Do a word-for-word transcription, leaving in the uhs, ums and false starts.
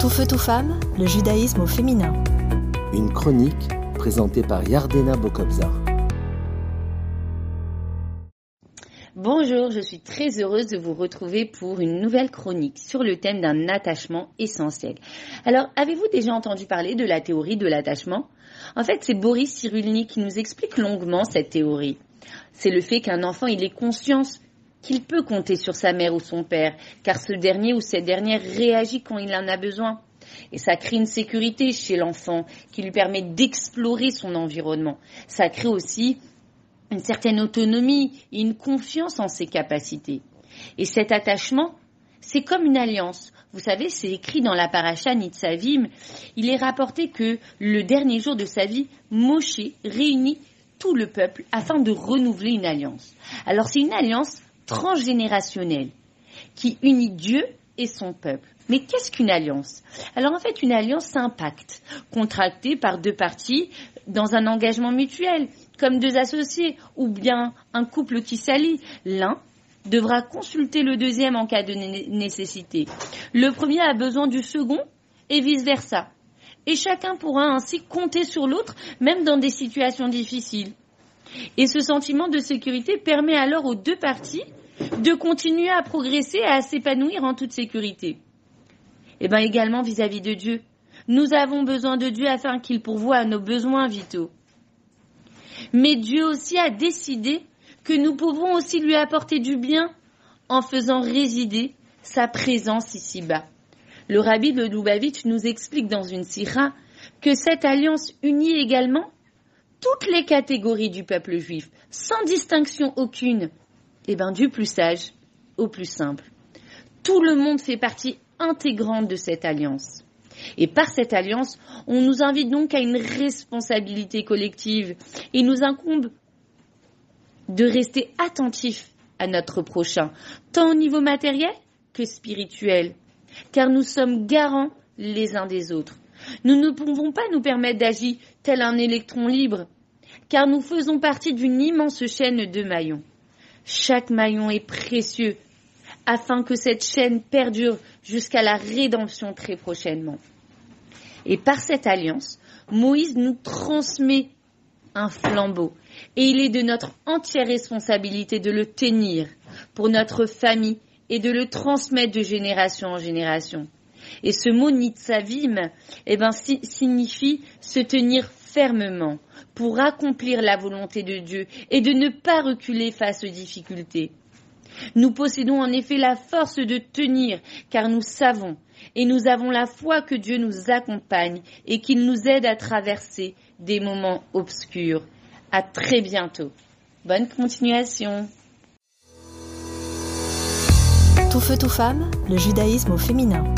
Tout feu, tout femme, le judaïsme au féminin. Une chronique présentée par Yardena Bokobzar. Bonjour, je suis très heureuse de vous retrouver pour une nouvelle chronique sur le thème d'un attachement essentiel. Alors, avez-vous déjà entendu parler de la théorie de l'attachement ? En fait, c'est Boris Cyrulnik qui nous explique longuement cette théorie. C'est le fait qu'un enfant, il ait conscience qu'il peut compter sur sa mère ou son père, car ce dernier ou cette dernière réagit quand il en a besoin. Et ça crée une sécurité chez l'enfant qui lui permet d'explorer son environnement. Ça crée aussi une certaine autonomie et une confiance en ses capacités. Et cet attachement, c'est comme une alliance. Vous savez, c'est écrit dans la paracha Nitzavim. Il est rapporté que le dernier jour de sa vie, Moshe réunit tout le peuple afin de renouveler une alliance. Alors c'est une alliance transgénérationnelle qui unit Dieu et son peuple. Mais qu'est-ce qu'une alliance ? Alors en fait, une alliance, c'est un pacte contracté par deux parties dans un engagement mutuel, comme deux associés ou bien un couple qui s'allie. L'un devra consulter le deuxième en cas de né- nécessité. Le premier a besoin du second et vice-versa. Et chacun pourra ainsi compter sur l'autre, même dans des situations difficiles. Et ce sentiment de sécurité permet alors aux deux parties de continuer à progresser et à s'épanouir en toute sécurité. Et bien également vis-à-vis de Dieu. Nous avons besoin de Dieu afin qu'il pourvoie à nos besoins vitaux. Mais Dieu aussi a décidé que nous pouvons aussi lui apporter du bien en faisant résider sa présence ici-bas. Le Rabbi de Loubavitch nous explique dans une sira que cette alliance unit également toutes les catégories du peuple juif, sans distinction aucune, et bien du plus sage au plus simple. Tout le monde fait partie intégrante de cette alliance. Et par cette alliance, on nous invite donc à une responsabilité collective. Il nous incombe de rester attentifs à notre prochain, tant au niveau matériel que spirituel, car nous sommes garants les uns des autres. Nous ne pouvons pas nous permettre d'agir tel un électron libre, car nous faisons partie d'une immense chaîne de maillons. Chaque maillon est précieux, afin que cette chaîne perdure jusqu'à la rédemption très prochainement. Et par cette alliance, Moïse nous transmet un flambeau, et il est de notre entière responsabilité de le tenir pour notre famille et de le transmettre de génération en génération. Et ce mot Nitzavim eh ben, si, signifie se tenir fermement pour accomplir la volonté de Dieu et de ne pas reculer face aux difficultés. Nous possédons en effet la force de tenir, car nous savons et nous avons la foi que Dieu nous accompagne et qu'il nous aide à traverser des moments obscurs. À très bientôt. Bonne continuation. Tout feu, tout femme, le judaïsme au féminin.